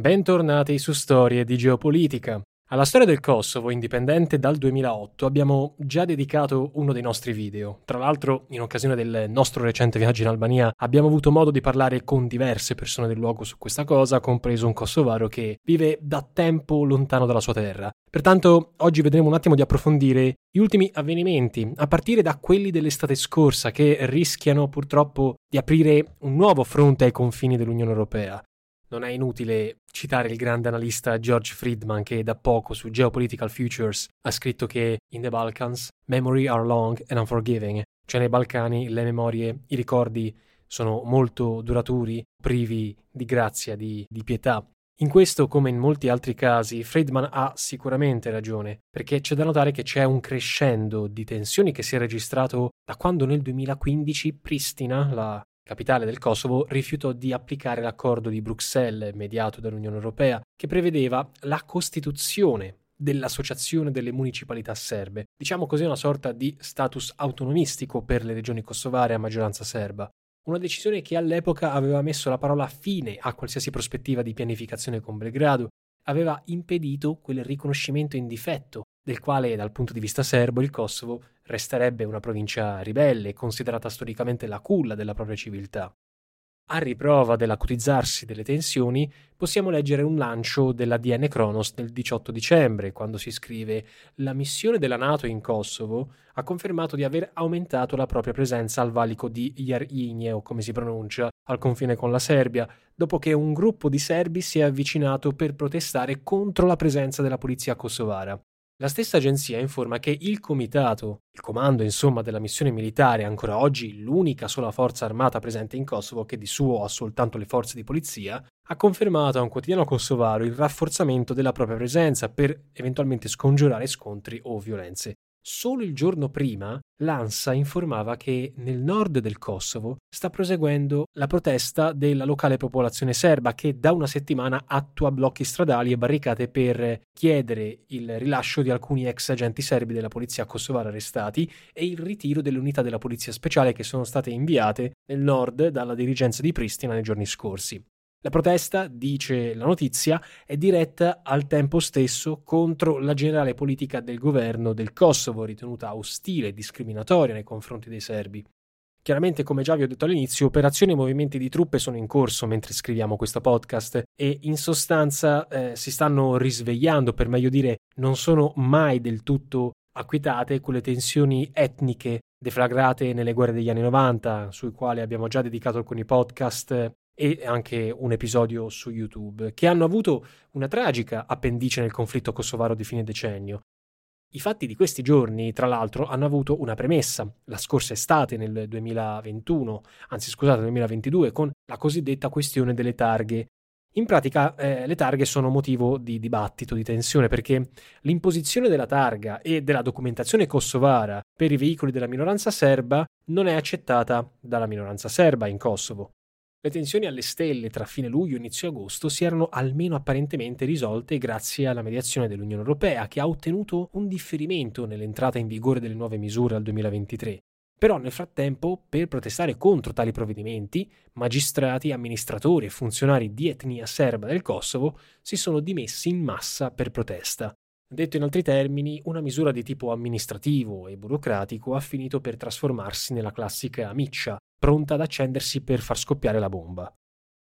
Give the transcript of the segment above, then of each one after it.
Bentornati su Storie di Geopolitica. Alla storia del Kosovo, indipendente dal 2008, abbiamo già dedicato uno dei nostri video. Tra l'altro, in occasione del nostro recente viaggio in Albania, abbiamo avuto modo di parlare con diverse persone del luogo su questa cosa, compreso un kosovaro che vive da tempo lontano dalla sua terra. Pertanto, oggi vedremo un attimo di approfondire gli ultimi avvenimenti, a partire da quelli dell'estate scorsa, che rischiano purtroppo di aprire un nuovo fronte ai confini dell'Unione Europea. Non è inutile citare il grande analista George Friedman, che da poco su Geopolitical Futures ha scritto che in the Balkans memory are long and unforgiving, cioè nei Balcani le memorie, i ricordi sono molto duraturi, privi di grazia, di pietà. In questo, come in molti altri casi, Friedman ha sicuramente ragione, perché c'è da notare che c'è un crescendo di tensioni che si è registrato da quando nel 2015 Pristina, la capitale del Kosovo, rifiutò di applicare l'accordo di Bruxelles, mediato dall'Unione Europea, che prevedeva la costituzione dell'Associazione delle Municipalità Serbe, diciamo così una sorta di status autonomistico per le regioni kosovare a maggioranza serba. Una decisione che all'epoca aveva messo la parola fine a qualsiasi prospettiva di pianificazione con Belgrado, aveva impedito quel riconoscimento indifetto, del quale dal punto di vista serbo il Kosovo resterebbe una provincia ribelle, considerata storicamente la culla della propria civiltà. A riprova dell'acutizzarsi delle tensioni, possiamo leggere un lancio dell'ADN Kronos del 18 dicembre, quando si scrive: «La missione della NATO in Kosovo ha confermato di aver aumentato la propria presenza al valico di Jarinje, o come si pronuncia, al confine con la Serbia, dopo che un gruppo di serbi si è avvicinato per protestare contro la presenza della polizia kosovara». La stessa agenzia informa che il comitato, il comando insomma della missione militare, ancora oggi l'unica sola forza armata presente in Kosovo, che di suo ha soltanto le forze di polizia, ha confermato a un quotidiano kosovaro il rafforzamento della propria presenza per eventualmente scongiurare scontri o violenze. Solo il giorno prima l'ANSA informava che nel nord del Kosovo sta proseguendo la protesta della locale popolazione serba, che da una settimana attua blocchi stradali e barricate per chiedere il rilascio di alcuni ex agenti serbi della polizia kosovara arrestati e il ritiro delle unità della polizia speciale che sono state inviate nel nord dalla dirigenza di Pristina nei giorni scorsi. La protesta, dice la notizia, è diretta al tempo stesso contro la generale politica del governo del Kosovo, ritenuta ostile e discriminatoria nei confronti dei serbi. Chiaramente, come già vi ho detto all'inizio, operazioni e movimenti di truppe sono in corso mentre scriviamo questo podcast e in sostanza si stanno risvegliando, per meglio dire, non sono mai del tutto acquietate quelle tensioni etniche deflagrate nelle guerre degli anni 90, sui quali abbiamo già dedicato alcuni podcast e anche un episodio su YouTube, che hanno avuto una tragica appendice nel conflitto kosovaro di fine decennio. I fatti di questi giorni, tra l'altro, hanno avuto una premessa, la scorsa estate nel 2022, con la cosiddetta questione delle targhe. In pratica le targhe sono motivo di dibattito, di tensione, perché l'imposizione della targa e della documentazione kosovara per i veicoli della minoranza serba non è accettata dalla minoranza serba in Kosovo. Le tensioni alle stelle tra fine luglio e inizio agosto si erano almeno apparentemente risolte grazie alla mediazione dell'Unione Europea, che ha ottenuto un differimento nell'entrata in vigore delle nuove misure al 2023. Però nel frattempo, per protestare contro tali provvedimenti, magistrati, amministratori e funzionari di etnia serba del Kosovo si sono dimessi in massa per protesta. Detto in altri termini, una misura di tipo amministrativo e burocratico ha finito per trasformarsi nella classica miccia, pronta ad accendersi per far scoppiare la bomba.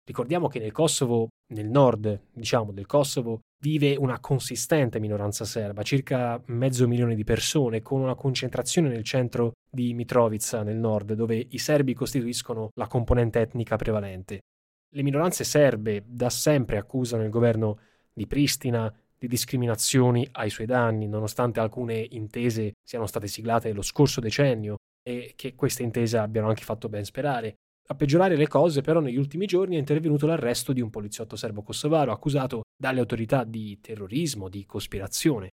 Ricordiamo che nel Kosovo nel nord, diciamo, del Kosovo, vive una consistente minoranza serba, circa 500.000 di persone, con una concentrazione nel centro di Mitrovica, nel nord, dove i serbi costituiscono la componente etnica prevalente. Le minoranze serbe da sempre accusano il governo di Pristina di discriminazioni ai suoi danni, nonostante alcune intese siano state siglate lo scorso decennio e che queste intese abbiano anche fatto ben sperare. A peggiorare le cose, però, negli ultimi giorni è intervenuto l'arresto di un poliziotto serbo-kosovaro accusato dalle autorità di terrorismo, di cospirazione.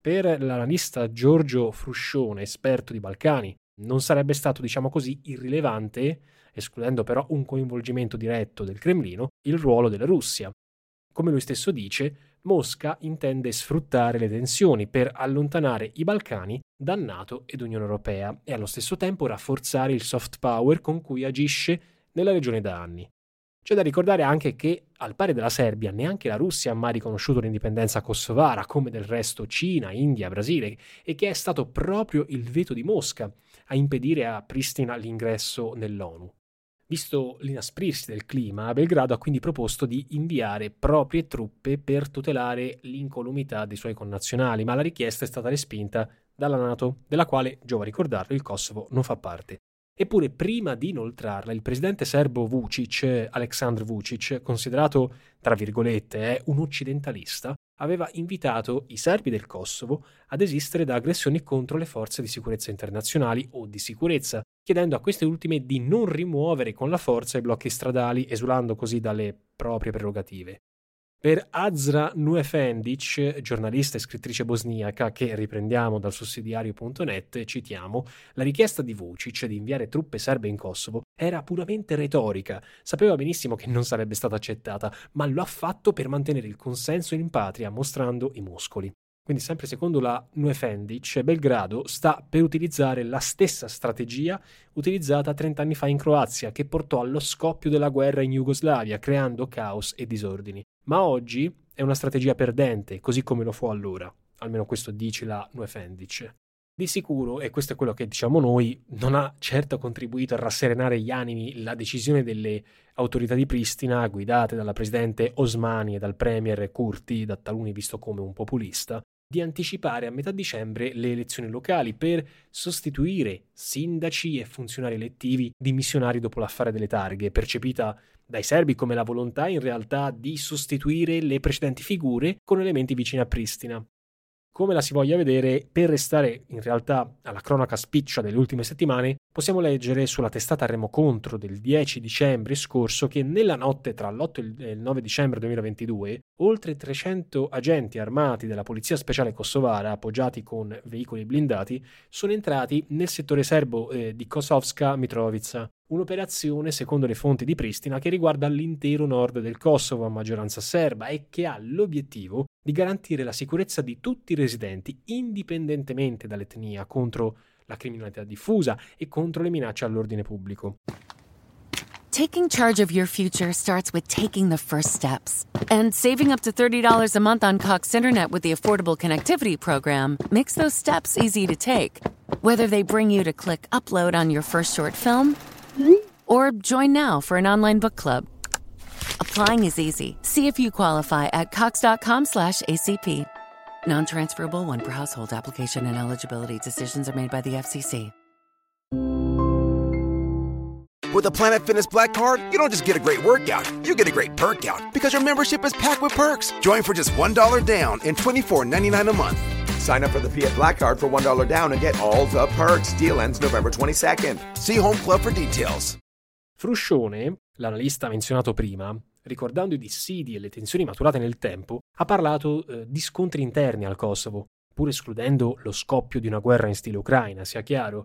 Per l'analista Giorgio Fruscione, esperto di Balcani, non sarebbe stato, diciamo così, irrilevante, escludendo però un coinvolgimento diretto del Cremlino, il ruolo della Russia. Come lui stesso dice, Mosca intende sfruttare le tensioni per allontanare i Balcani da NATO ed Unione Europea e allo stesso tempo rafforzare il soft power con cui agisce nella regione da anni. C'è da ricordare anche che, al pari della Serbia, neanche la Russia ha mai riconosciuto l'indipendenza kosovara, come del resto Cina, India, Brasile, e che è stato proprio il veto di Mosca a impedire a Pristina l'ingresso nell'ONU. Visto l'inasprirsi del clima, Belgrado ha quindi proposto di inviare proprie truppe per tutelare l'incolumità dei suoi connazionali, ma la richiesta è stata respinta dalla NATO, della quale, giova ricordarlo, il Kosovo non fa parte. Eppure, prima di inoltrarla, il presidente serbo Vučić, Aleksandar Vučić, considerato, tra virgolette, un occidentalista, aveva invitato i serbi del Kosovo a desistere da aggressioni contro le forze di sicurezza internazionali o di sicurezza, chiedendo a queste ultime di non rimuovere con la forza i blocchi stradali, esulando così dalle proprie prerogative. Per Azra Nuefendic, giornalista e scrittrice bosniaca, che riprendiamo dal sussidiario.net, citiamo, la richiesta di Vučić di inviare truppe serbe in Kosovo era puramente retorica. Sapeva benissimo che non sarebbe stata accettata, ma lo ha fatto per mantenere il consenso in patria, mostrando i muscoli. Quindi, sempre secondo la Nuefendic, Belgrado sta per utilizzare la stessa strategia utilizzata 30 anni fa in Croazia, che portò allo scoppio della guerra in Jugoslavia, creando caos e disordini. Ma oggi è una strategia perdente, così come lo fu allora. Almeno questo dice la Nuefendic. Di sicuro, e questo è quello che diciamo noi, non ha certo contribuito a rasserenare gli animi la decisione delle autorità di Pristina, guidate dalla presidente Osmani e dal premier Kurti, da taluni visto come un populista, di anticipare a metà dicembre le elezioni locali per sostituire sindaci e funzionari elettivi dimissionari dopo l'affare delle targhe, percepita dai serbi come la volontà in realtà di sostituire le precedenti figure con elementi vicini a Pristina. Come la si voglia vedere, per restare in realtà alla cronaca spiccia delle ultime settimane, possiamo leggere sulla testata Remocontro del 10 dicembre scorso che nella notte tra l'8 e il 9 dicembre 2022, oltre 300 agenti armati della Polizia Speciale Kosovara, appoggiati con veicoli blindati, sono entrati nel settore serbo di Kosovska Mitrovica, un'operazione, secondo le fonti di Pristina, che riguarda l'intero nord del Kosovo a maggioranza serba e che ha l'obiettivo di garantire la sicurezza di tutti i residenti, indipendentemente dall'etnia, contro la criminalità diffusa e contro le minacce all'ordine pubblico. Taking charge of your future starts with taking the first steps. And saving up to $30 a month on Cox Internet with the Affordable Connectivity Program makes those steps easy to take. Whether they bring you to click upload on your first short film or join now for an online book club. Applying is easy. See if you qualify at cox.com/ACP. Non-transferable one per household. Application and eligibility decisions are made by the FCC. With a Planet Fitness Black Card, you don't just get a great workout, you get a great perk out because your membership is packed with perks. Join for just $1 down and $24.99 a month. Sign up for the Fiat Black Card for $1 down and get all the perks. Deal ends November 22nd. See Home Club for details. Fruscione, l'analista menzionato prima, ricordando i dissidi e le tensioni maturate nel tempo, ha parlato di scontri interni al Kosovo, pur escludendo lo scoppio di una guerra in stile Ucraina, sia chiaro.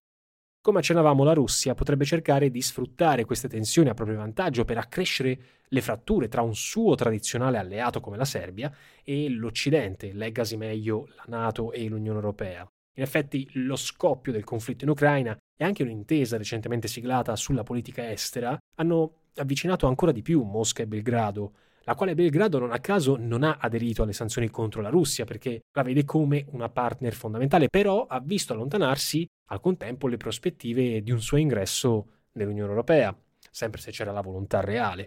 Come accennavamo, la Russia potrebbe cercare di sfruttare queste tensioni a proprio vantaggio per accrescere le fratture tra un suo tradizionale alleato come la Serbia e l'Occidente, leggasi meglio la NATO e l'Unione Europea. In effetti, lo scoppio del conflitto in Ucraina e anche un'intesa recentemente siglata sulla politica estera hanno avvicinato ancora di più Mosca e Belgrado, la quale Belgrado non a caso non ha aderito alle sanzioni contro la Russia perché la vede come una partner fondamentale, però ha visto allontanarsi al contempo le prospettive di un suo ingresso nell'Unione Europea, sempre se c'era la volontà reale.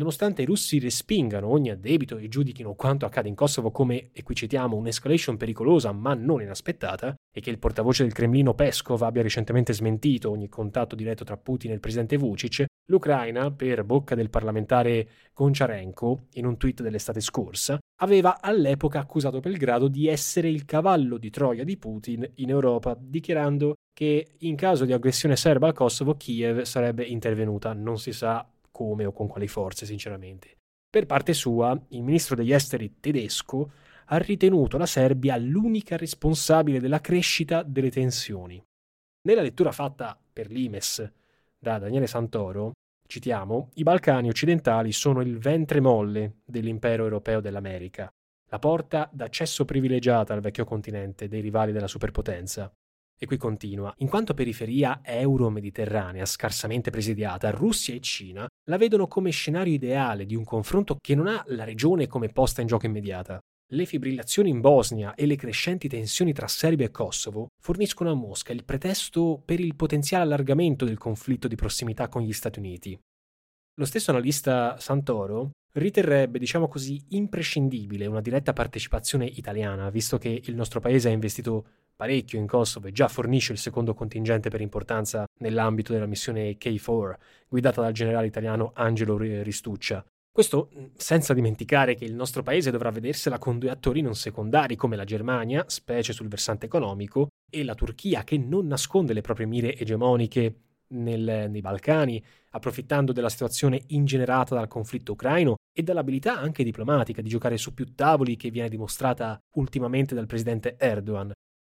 nonostante i russi respingano ogni addebito e giudichino quanto accade in Kosovo come, e qui citiamo, un'escalation pericolosa ma non inaspettata, e che il portavoce del Cremlino Peskov abbia recentemente smentito ogni contatto diretto tra Putin e il presidente Vučić, l'Ucraina, per bocca del parlamentare Goncharenko, in un tweet dell'estate scorsa, aveva all'epoca accusato Belgrado di essere il cavallo di Troia di Putin in Europa, dichiarando che in caso di aggressione serba a Kosovo Kiev sarebbe intervenuta, non si sa come o con quali forze sinceramente. Per parte sua, il ministro degli esteri tedesco ha ritenuto la Serbia l'unica responsabile della crescita delle tensioni. Nella lettura fatta per l'IMES da Daniele Santoro, citiamo, «I Balcani occidentali sono il ventre molle dell'impero europeo dell'America, la porta d'accesso privilegiata al vecchio continente dei rivali della superpotenza». E qui continua, in quanto periferia euro-mediterranea scarsamente presidiata, Russia e Cina la vedono come scenario ideale di un confronto che non ha la regione come posta in gioco immediata. Le fibrillazioni in Bosnia e le crescenti tensioni tra Serbia e Kosovo forniscono a Mosca il pretesto per il potenziale allargamento del conflitto di prossimità con gli Stati Uniti. Lo stesso analista Santoro riterrebbe, diciamo così, imprescindibile una diretta partecipazione italiana, visto che il nostro paese ha investito parecchio in Kosovo e già fornisce il secondo contingente per importanza nell'ambito della missione KFOR, guidata dal generale italiano Angelo Ristuccia. Questo senza dimenticare che il nostro paese dovrà vedersela con due attori non secondari come la Germania, specie sul versante economico, e la Turchia, che non nasconde le proprie mire egemoniche nei Balcani, approfittando della situazione ingenerata dal conflitto ucraino e dall'abilità anche diplomatica di giocare su più tavoli che viene dimostrata ultimamente dal presidente Erdogan.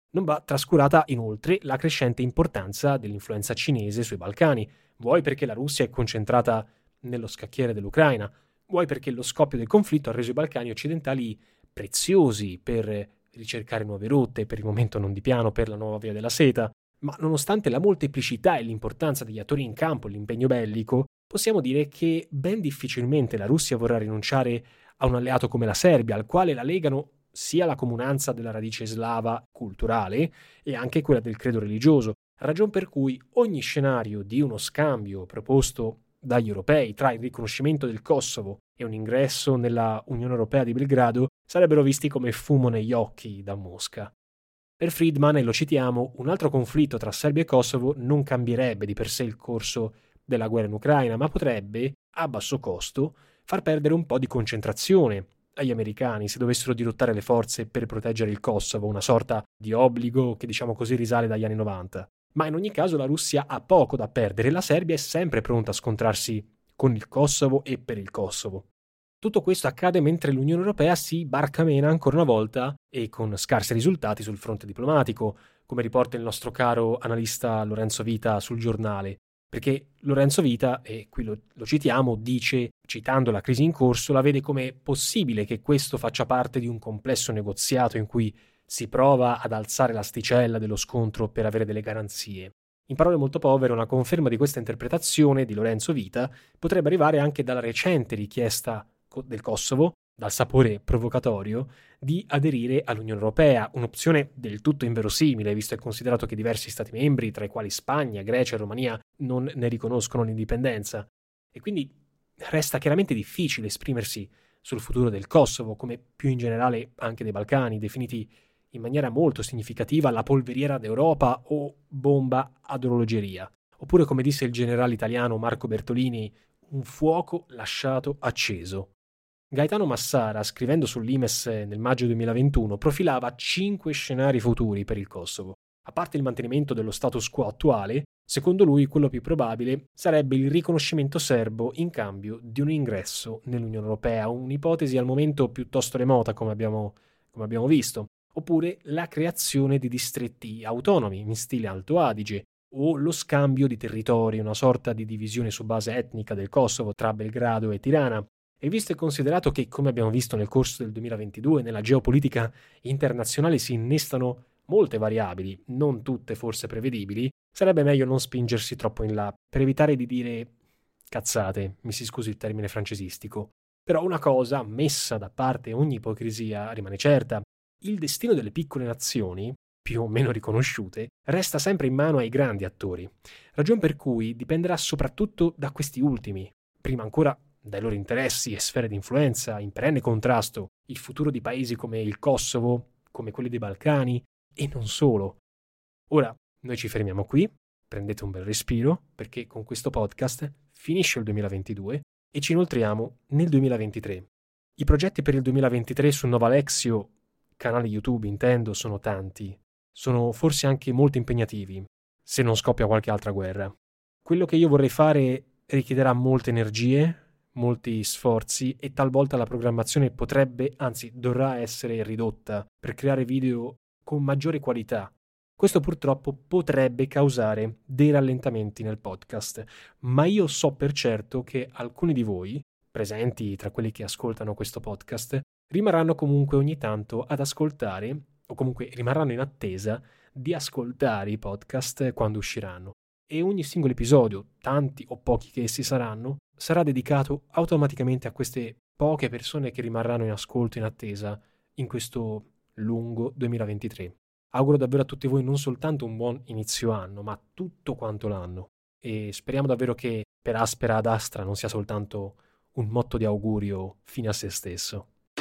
Non va trascurata inoltre la crescente importanza dell'influenza cinese sui Balcani, vuoi perché la Russia è concentrata nello scacchiere dell'Ucraina, vuoi perché lo scoppio del conflitto ha reso i Balcani occidentali preziosi per ricercare nuove rotte, per il momento non di piano, per la nuova via della seta, ma nonostante la molteplicità e l'importanza degli attori in campo e l'impegno bellico, possiamo dire che ben difficilmente la Russia vorrà rinunciare a un alleato come la Serbia, al quale la legano sia la comunanza della radice slava culturale e anche quella del credo religioso, ragion per cui ogni scenario di uno scambio proposto dagli europei tra il riconoscimento del Kosovo e un ingresso nella Unione Europea di Belgrado sarebbero visti come fumo negli occhi da Mosca. Per Friedman, e lo citiamo, un altro conflitto tra Serbia e Kosovo non cambierebbe di per sé il corso della guerra in Ucraina, ma potrebbe, a basso costo, far perdere un po' di concentrazione agli americani se dovessero dirottare le forze per proteggere il Kosovo, una sorta di obbligo che, diciamo così, risale dagli anni 90. Ma in ogni caso la Russia ha poco da perdere e la Serbia è sempre pronta a scontrarsi con il Kosovo e per il Kosovo. Tutto questo accade mentre l'Unione Europea si barcamena ancora una volta e con scarsi risultati sul fronte diplomatico, come riporta il nostro caro analista Lorenzo Vita sul giornale. Perché Lorenzo Vita, e qui lo citiamo, dice, citando la crisi in corso, la vede come possibile che questo faccia parte di un complesso negoziato in cui si prova ad alzare l'asticella dello scontro per avere delle garanzie. In parole molto povere, una conferma di questa interpretazione di Lorenzo Vita potrebbe arrivare anche dalla recente richiesta del Kosovo, dal sapore provocatorio, di aderire all'Unione Europea, un'opzione del tutto inverosimile, visto e considerato che diversi Stati membri, tra i quali Spagna, Grecia e Romania, non ne riconoscono l'indipendenza. E quindi resta chiaramente difficile esprimersi sul futuro del Kosovo, come più in generale anche dei Balcani, definiti in maniera molto significativa la polveriera d'Europa o bomba ad orologeria. Oppure, come disse il generale italiano Marco Bertolini, un fuoco lasciato acceso. Gaetano Massara, scrivendo sull'IMES nel maggio 2021, profilava 5 scenari futuri per il Kosovo. A parte il mantenimento dello status quo attuale, secondo lui quello più probabile sarebbe il riconoscimento serbo in cambio di un ingresso nell'Unione Europea, un'ipotesi al momento piuttosto remota come abbiamo visto, oppure la creazione di distretti autonomi in stile Alto Adige, o lo scambio di territori, una sorta di divisione su base etnica del Kosovo tra Belgrado e Tirana. E visto e considerato che, come abbiamo visto nel corso del 2022, nella geopolitica internazionale si innestano molte variabili, non tutte forse prevedibili, sarebbe meglio non spingersi troppo in là, per evitare di dire cazzate, mi si scusi il termine francesistico. Però una cosa, messa da parte ogni ipocrisia, rimane certa: il destino delle piccole nazioni, più o meno riconosciute, resta sempre in mano ai grandi attori, ragion per cui dipenderà soprattutto da questi ultimi, prima ancora dai loro interessi e sfere di influenza in perenne contrasto il futuro di paesi come il Kosovo, come quelli dei Balcani e non solo. Ora, noi ci fermiamo qui, prendete un bel respiro perché con questo podcast finisce il 2022 e ci inoltriamo nel 2023. I progetti per il 2023 su Nova Alexio, canale YouTube intendo, sono tanti, sono forse anche molto impegnativi, se non scoppia qualche altra guerra. Quello che io vorrei fare richiederà molte energie, molti sforzi e talvolta la programmazione potrebbe, anzi dovrà essere ridotta per creare video con maggiore qualità. Questo purtroppo potrebbe causare dei rallentamenti nel podcast, ma io so per certo che alcuni di voi, presenti tra quelli che ascoltano questo podcast, rimarranno comunque ogni tanto ad ascoltare, o comunque rimarranno in attesa di ascoltare i podcast quando usciranno. E ogni singolo episodio, tanti o pochi che essi saranno, sarà dedicato automaticamente a queste poche persone che rimarranno in ascolto, in attesa, in questo lungo 2023. Auguro davvero a tutti voi non soltanto un buon inizio anno, ma tutto quanto l'anno. E speriamo davvero che per Aspera ad Astra non sia soltanto un motto di augurio fine a se stesso.